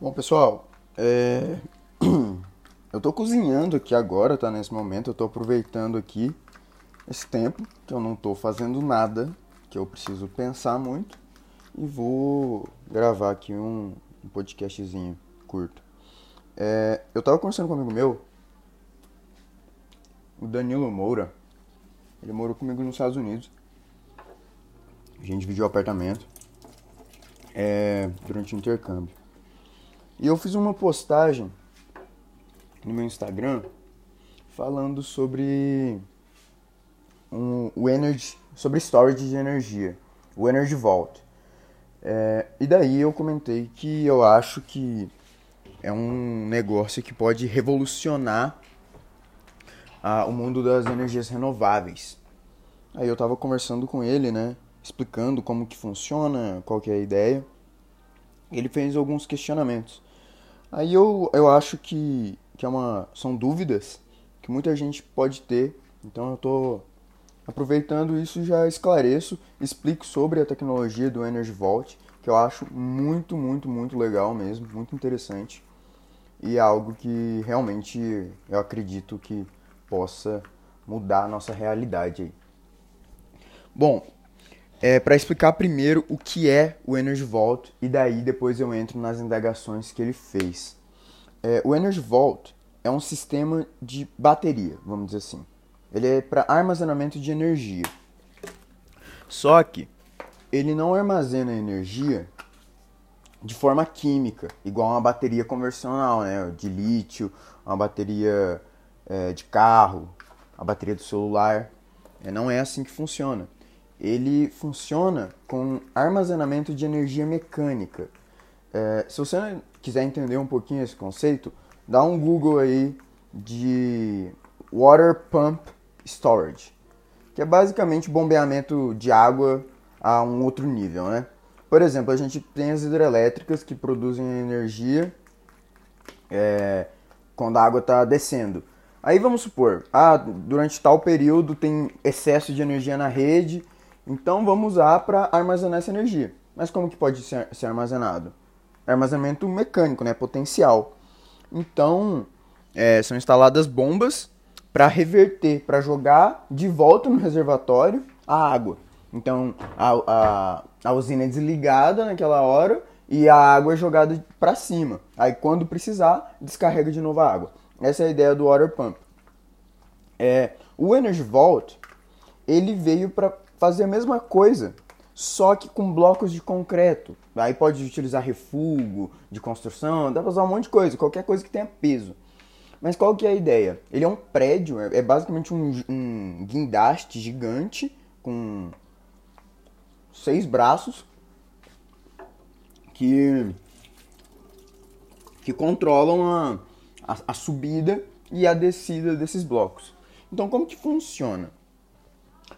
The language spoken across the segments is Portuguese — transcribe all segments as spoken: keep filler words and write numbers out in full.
Bom, pessoal, é... eu tô cozinhando aqui agora, tá? Nesse momento eu tô aproveitando aqui esse tempo que eu não tô fazendo nada, que eu preciso pensar muito, e vou gravar aqui um podcastzinho curto. É... Eu tava conversando com um amigo meu, o Danilo Moura. Ele morou comigo nos Estados Unidos. A gente dividiu o apartamento é, durante o intercâmbio. E eu fiz uma postagem no meu Instagram falando sobre um, o energy, sobre storage de energia, o Energy Vault. É, e daí eu comentei que eu acho que é um negócio que pode revolucionar a, o mundo das energias renováveis. Aí eu tava conversando com ele, né? Explicando como que funciona, qual que é a ideia. Ele fez alguns questionamentos. Aí eu, eu acho que, que é uma, são dúvidas que muita gente pode ter. Então eu estou aproveitando isso, já esclareço, explico sobre a tecnologia do Energy Vault, que eu acho muito, muito, muito legal mesmo, muito interessante. E é algo que realmente eu acredito que possa mudar a nossa realidade aí. Bom... É, para explicar primeiro o que é o Energy Vault, e daí depois eu entro nas indagações que ele fez. É, o Energy Vault é um sistema de bateria, vamos dizer assim. Ele é para armazenamento de energia. Só que ele não armazena energia de forma química, igual uma bateria convencional, né? De lítio, uma bateria é, de carro, a bateria do celular. É, não é assim que funciona. Ele funciona com armazenamento de energia mecânica. É, se você quiser entender um pouquinho esse conceito, dá um Google aí de Water Pump Storage, que é basicamente bombeamento de água a um outro nível, né? Por exemplo, a gente tem as hidrelétricas que produzem energia é, quando a água está descendo. Aí vamos supor, ah, durante tal período tem excesso de energia na rede, então vamos usar para armazenar essa energia. Mas como que pode ser, ser armazenado? Armazenamento mecânico, né? Potencial. Então, é, são instaladas bombas para reverter, para jogar de volta no reservatório a água. Então, a, a, a usina é desligada naquela hora e a água é jogada para cima. Aí, quando precisar, descarrega de novo a água. Essa é a ideia do Water Pump. É, o Energy Vault, ele veio para fazer a mesma coisa, só que com blocos de concreto. Aí pode utilizar refúgio de construção, dá para usar um monte de coisa, qualquer coisa que tenha peso. Mas qual que é a ideia? Ele é um prédio, é basicamente um, um guindaste gigante com seis braços que, que controlam a, a, a subida e a descida desses blocos. Então, como que funciona?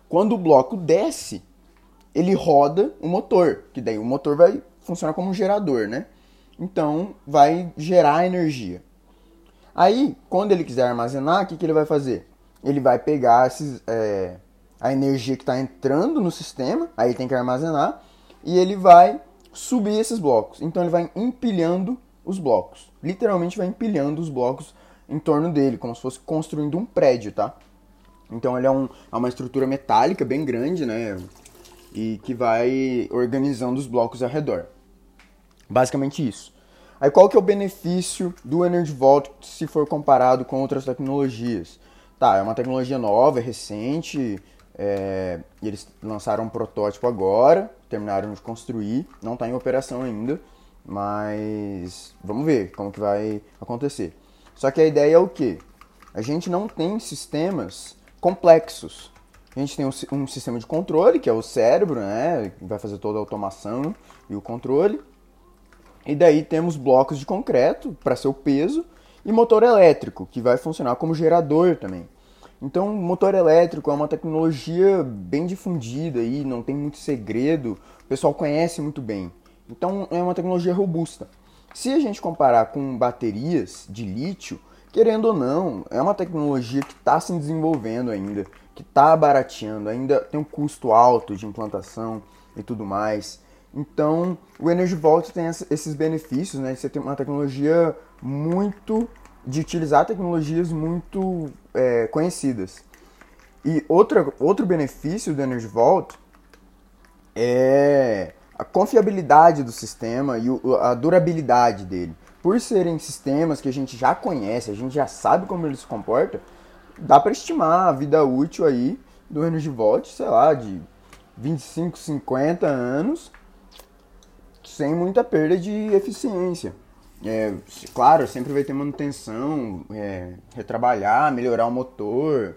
Quando o bloco desce, ele roda o motor, que daí o motor vai funcionar como um gerador, né? Então, vai gerar energia. Aí, quando ele quiser armazenar, o que, que ele vai fazer? Ele vai pegar esses, é, a energia que está entrando no sistema, aí tem que armazenar, e ele vai subir esses blocos. Então, ele vai empilhando os blocos. Literalmente, vai empilhando os blocos em torno dele, como se fosse construindo um prédio, tá? Então ele é, um, é uma estrutura metálica bem grande, né? E que vai organizando os blocos ao redor. Basicamente isso. Aí qual que é o benefício do Energy Vault se for comparado com outras tecnologias? Tá, é uma tecnologia nova, é recente, é, eles lançaram um protótipo agora, terminaram de construir, não está em operação ainda, mas vamos ver como que vai acontecer. Só que a ideia é o quê? A gente não tem sistemas complexos. A gente tem um, um sistema de controle, que é o cérebro, né? Vai fazer toda a automação e o controle. E daí temos blocos de concreto, para seu peso, e motor elétrico, que vai funcionar como gerador também. Então, motor elétrico é uma tecnologia bem difundida, aí, não tem muito segredo, o pessoal conhece muito bem. Então, é uma tecnologia robusta. Se a gente comparar com baterias de lítio, querendo ou não, é uma tecnologia que está se desenvolvendo ainda, que está barateando, ainda tem um custo alto de implantação e tudo mais. Então, o Energy Vault tem esses benefícios, né? Você tem uma tecnologia muito... de utilizar tecnologias muito é, conhecidas. E outra, outro benefício do Energy Vault é a confiabilidade do sistema e o, a durabilidade dele. Por serem sistemas que a gente já conhece, a gente já sabe como ele se comporta, dá para estimar a vida útil aí do Energy Vault, sei lá, de vinte e cinco, cinquenta anos, sem muita perda de eficiência. É, claro, sempre vai ter manutenção, é, retrabalhar, melhorar o motor,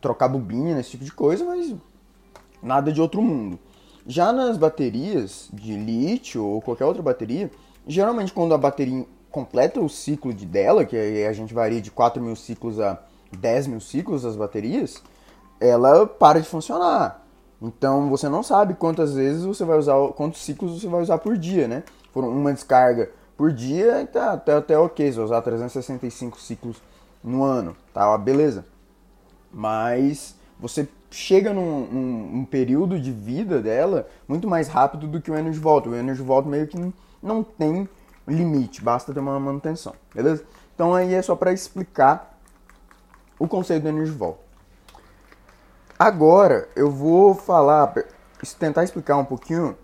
trocar bobina, esse tipo de coisa, mas nada de outro mundo. Já nas baterias de lítio ou qualquer outra bateria, geralmente quando a bateria completa o ciclo de dela, que a gente varia de quatro mil ciclos a dez mil ciclos as baterias, ela para de funcionar. Então você não sabe quantas vezes você vai usar, quantos ciclos você vai usar por dia, né? Por uma descarga por dia, tá até tá, tá ok, se eu usar trezentos e sessenta e cinco ciclos no ano, tá uma beleza. Mas você chega num, num um período de vida dela muito mais rápido do que o Energy Vault. O Energy Vault meio que não tem limite, basta ter uma manutenção, beleza? Então aí é só para explicar o conceito do Energy Vault. Agora eu vou falar, tentar explicar um pouquinho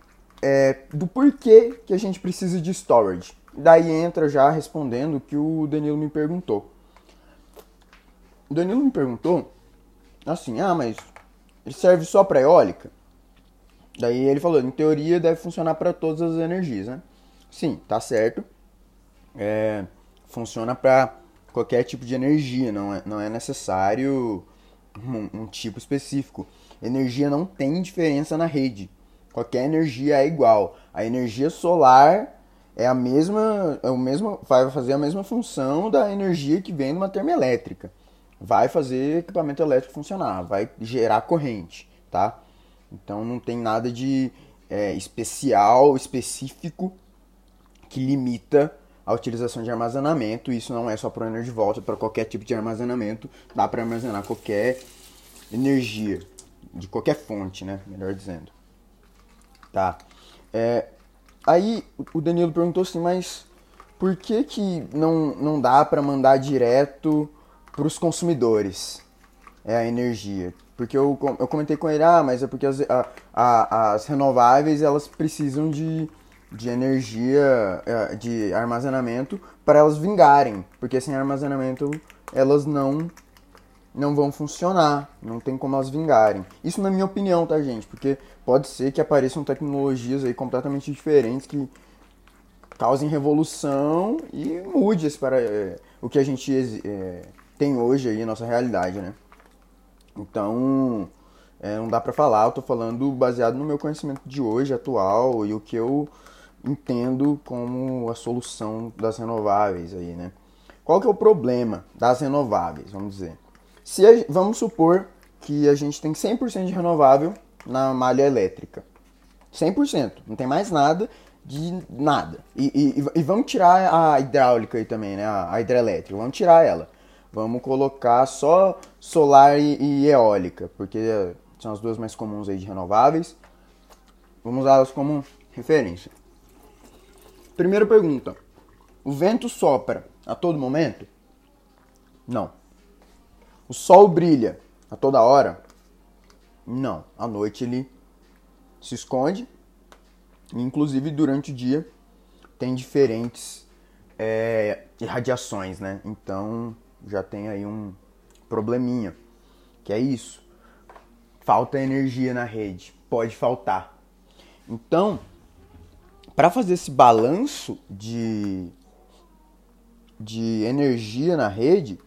é, do porquê que a gente precisa de storage. Daí entra já respondendo o que o Danilo me perguntou. O Danilo me perguntou assim, ah, mas ele serve só para eólica? Daí ele falou, em teoria deve funcionar para todas as energias, né? Sim, tá certo. É, funciona para qualquer tipo de energia, não é, não é necessário um, um tipo específico. Energia não tem diferença na rede. Qualquer energia é igual. A energia solar é a mesma, é o mesmo, vai fazer a mesma função da energia que vem de uma termoelétrica. Vai fazer equipamento elétrico funcionar, vai gerar corrente, tá? Então não tem nada de é, especial, específico, que limita a utilização de armazenamento. Isso não é só para o Energy Vault, é para qualquer tipo de armazenamento. Dá para armazenar qualquer energia, de qualquer fonte, né? Melhor dizendo. Tá. É, aí o Danilo perguntou assim, mas por que que não, não dá para mandar direto para os consumidores é a energia? Porque eu, eu comentei com ele, ah, mas é porque as, a, a, as renováveis elas precisam de, de energia, de armazenamento para elas vingarem, porque sem armazenamento elas não, não vão funcionar, não tem como elas vingarem. Isso na minha opinião, tá, gente? Porque pode ser que apareçam tecnologias aí completamente diferentes que causem revolução e mude esse para, é, o que a gente... É, tem hoje aí a nossa realidade, né? Então, é, não dá pra falar, eu tô falando baseado no meu conhecimento de hoje, atual, e o que eu entendo como a solução das renováveis aí, né? Qual que é o problema das renováveis, vamos dizer? Se a, vamos supor que a gente tem cem por cento de renovável na malha elétrica. cem por cento, não tem mais nada de nada. E, e, e vamos tirar a hidráulica aí também, né? A hidrelétrica, vamos tirar ela. Vamos colocar só solar e, e eólica, porque são as duas mais comuns aí de renováveis. Vamos usá-las como referência. Primeira pergunta. O vento sopra a todo momento? Não. O sol brilha a toda hora? Não. À noite ele se esconde. Inclusive durante o dia tem diferentes é, irradiações, né? Então... já tem aí um probleminha, que é isso. Falta energia na rede, pode faltar. Então, para fazer esse balanço de, de energia na rede,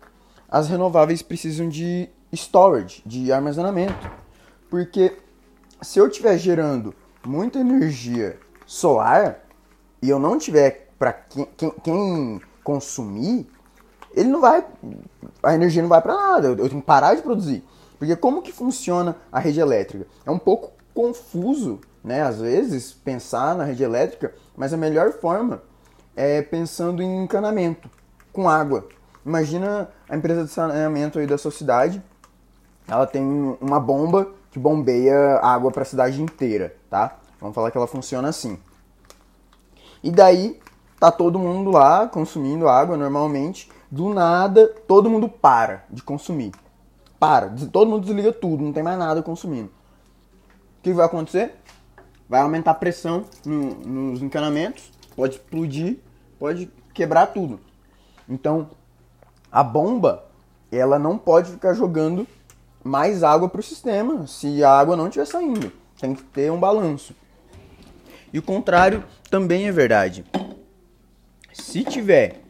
as renováveis precisam de storage, de armazenamento. Porque se eu estiver gerando muita energia solar e eu não tiver para quem, quem, quem consumir, ele não vai, a energia não vai para nada, eu tenho que parar de produzir. Porque como que funciona a rede elétrica? É um pouco confuso, né, às vezes, pensar na rede elétrica, mas a melhor forma é pensando em encanamento com água. Imagina a empresa de saneamento aí da sua cidade, ela tem uma bomba que bombeia água para a cidade inteira, tá? Vamos falar que ela funciona assim. E daí, tá todo mundo lá consumindo água normalmente. Do nada, todo mundo para de consumir. Para. Todo mundo desliga tudo, não tem mais nada consumindo. O que vai acontecer? Vai aumentar a pressão no, nos encanamentos. Pode explodir, pode quebrar tudo. Então, a bomba, ela não pode ficar jogando mais água para o sistema se a água não estiver saindo. Tem que ter um balanço. E o contrário também é verdade. Se tiver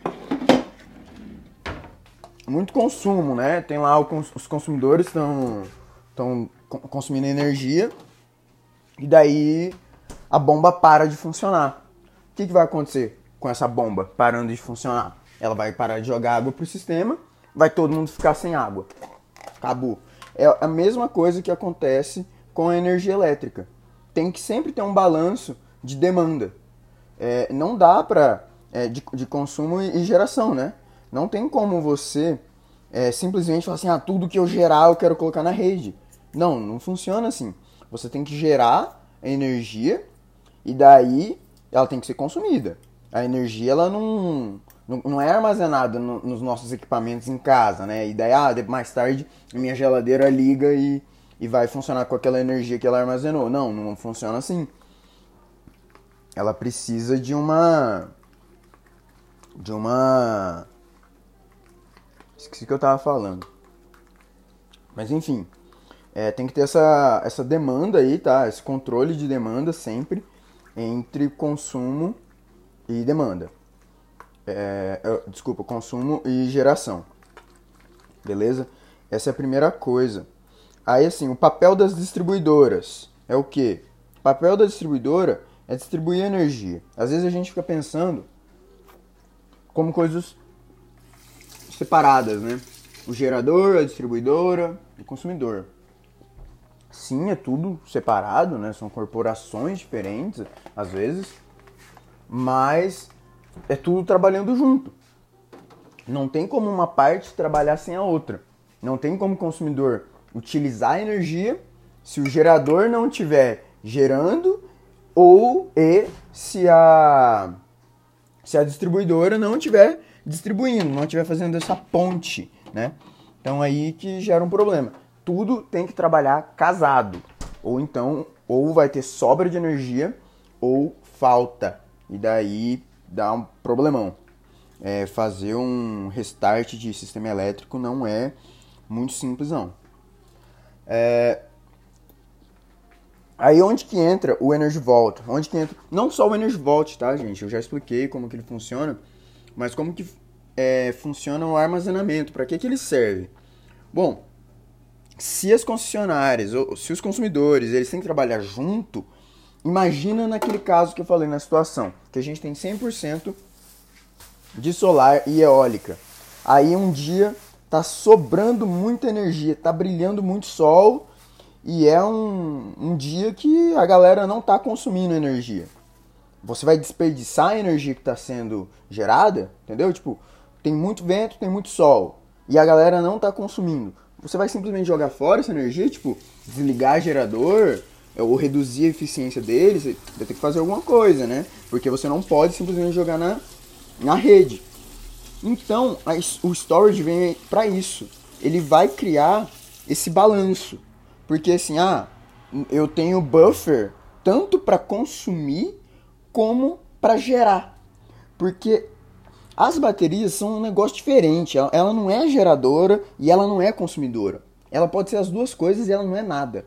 muito consumo, né? Tem lá os consumidores estão estão consumindo energia e daí a bomba para de funcionar. O que, que vai acontecer com essa bomba parando de funcionar? Ela vai parar de jogar água para o sistema, vai todo mundo ficar sem água. Acabou. É a mesma coisa que acontece com a energia elétrica. Tem que sempre ter um balanço de demanda. É, não dá para é, de, de consumo e, e geração, né? Não tem como você é, simplesmente falar assim, ah, tudo que eu gerar eu quero colocar na rede. Não, não funciona assim. Você tem que gerar a energia e daí ela tem que ser consumida. A energia ela não... não é armazenada no, nos nossos equipamentos em casa, né? E daí, ah, mais tarde, a minha geladeira liga e, e vai funcionar com aquela energia que ela armazenou. Não, não funciona assim. Ela precisa de uma... De uma... Esqueci o que eu tava falando. Mas, enfim. É, tem que ter essa, essa demanda aí, tá? Esse controle de demanda sempre entre consumo e demanda. É, desculpa, consumo e geração. Beleza? Essa é a primeira coisa. Aí assim, o papel das distribuidoras é o quê? O papel da distribuidora é distribuir energia. Às vezes a gente fica pensando como coisas separadas, né? O gerador, a distribuidora, o consumidor. Sim, é tudo separado, né? São corporações diferentes, às vezes, mas é tudo trabalhando junto. Não tem como uma parte trabalhar sem a outra. Não tem como o consumidor utilizar a energia se o gerador não estiver gerando ou e se a, se a distribuidora não estiver distribuindo, não estiver fazendo essa ponte, né? Então aí que gera um problema. Tudo tem que trabalhar casado. Ou então, ou vai ter sobra de energia ou falta. E daí dá um problemão. É, fazer um restart de sistema elétrico não é muito simples, não. É... Aí onde que entra o Energy Vault? Onde que entra... Não só o Energy Vault, tá, gente? Eu já expliquei como que ele funciona, mas como que é, funciona o armazenamento, para que que ele serve? Bom, se as concessionárias, ou se os consumidores, eles têm que trabalhar junto. Imagina naquele caso que eu falei na situação, que a gente tem cem por cento de solar e eólica. Aí um dia tá sobrando muita energia, tá brilhando muito sol e é um, um dia que a galera não tá consumindo energia. Você vai desperdiçar a energia que tá sendo gerada, entendeu? Tipo, tem muito vento, tem muito sol e a galera não tá consumindo. Você vai simplesmente jogar fora essa energia, tipo, desligar gerador... ou reduzir a eficiência deles, você vai ter que fazer alguma coisa, né? Porque você não pode simplesmente jogar na, na rede. Então, a, o storage vem para isso. Ele vai criar esse balanço. Porque assim, ah, eu tenho buffer tanto para consumir como para gerar. Porque as baterias são um negócio diferente. Ela, ela não é geradora e ela não é consumidora. Ela pode ser as duas coisas e ela não é nada.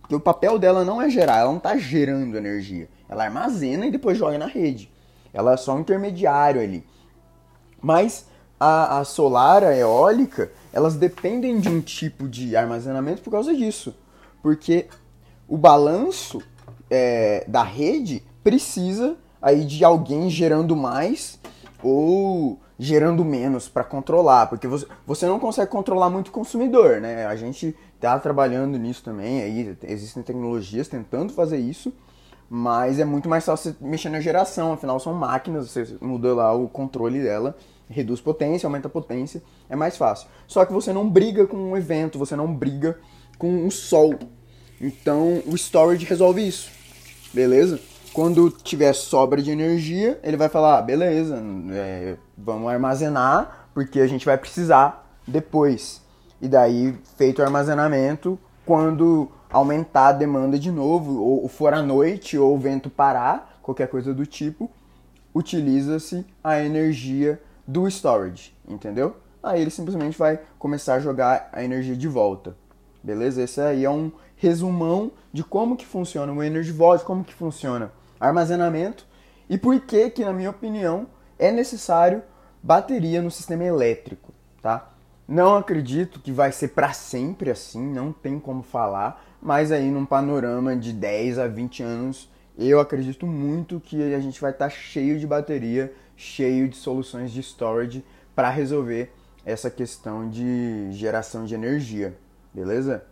Porque o papel dela não é gerar, ela não está gerando energia. Ela armazena e depois joga na rede. Ela é só um intermediário ali. Mas a, a solar, a eólica, elas dependem de um tipo de armazenamento por causa disso. Porque o balanço é, da rede precisa aí de alguém gerando mais ou gerando menos para controlar. Porque você, você não consegue controlar muito o consumidor, né? A gente... tá trabalhando nisso também, aí existem tecnologias tentando fazer isso, mas é muito mais fácil você mexer na geração, afinal são máquinas, você muda lá o controle dela, reduz potência, aumenta a potência, é mais fácil. Só que você não briga com um evento, você não briga com o sol. Então o storage resolve isso. beleza? Quando tiver sobra de energia, ele vai falar, ah, beleza, é, vamos armazenar, porque a gente vai precisar depois. E daí, feito o armazenamento, quando aumentar a demanda de novo, ou for à noite, ou o vento parar, qualquer coisa do tipo, utiliza-se a energia do storage, entendeu? Aí ele simplesmente vai começar a jogar a energia de volta, beleza? Esse aí é um resumão de como que funciona o Energy Vault, como que funciona armazenamento e por que que, na minha opinião, é necessário bateria no sistema elétrico, tá? Não acredito que vai ser para sempre assim, não tem como falar, mas aí num panorama de dez a vinte anos, eu acredito muito que a gente vai estar cheio de bateria, cheio de soluções de storage para resolver essa questão de geração de energia, beleza?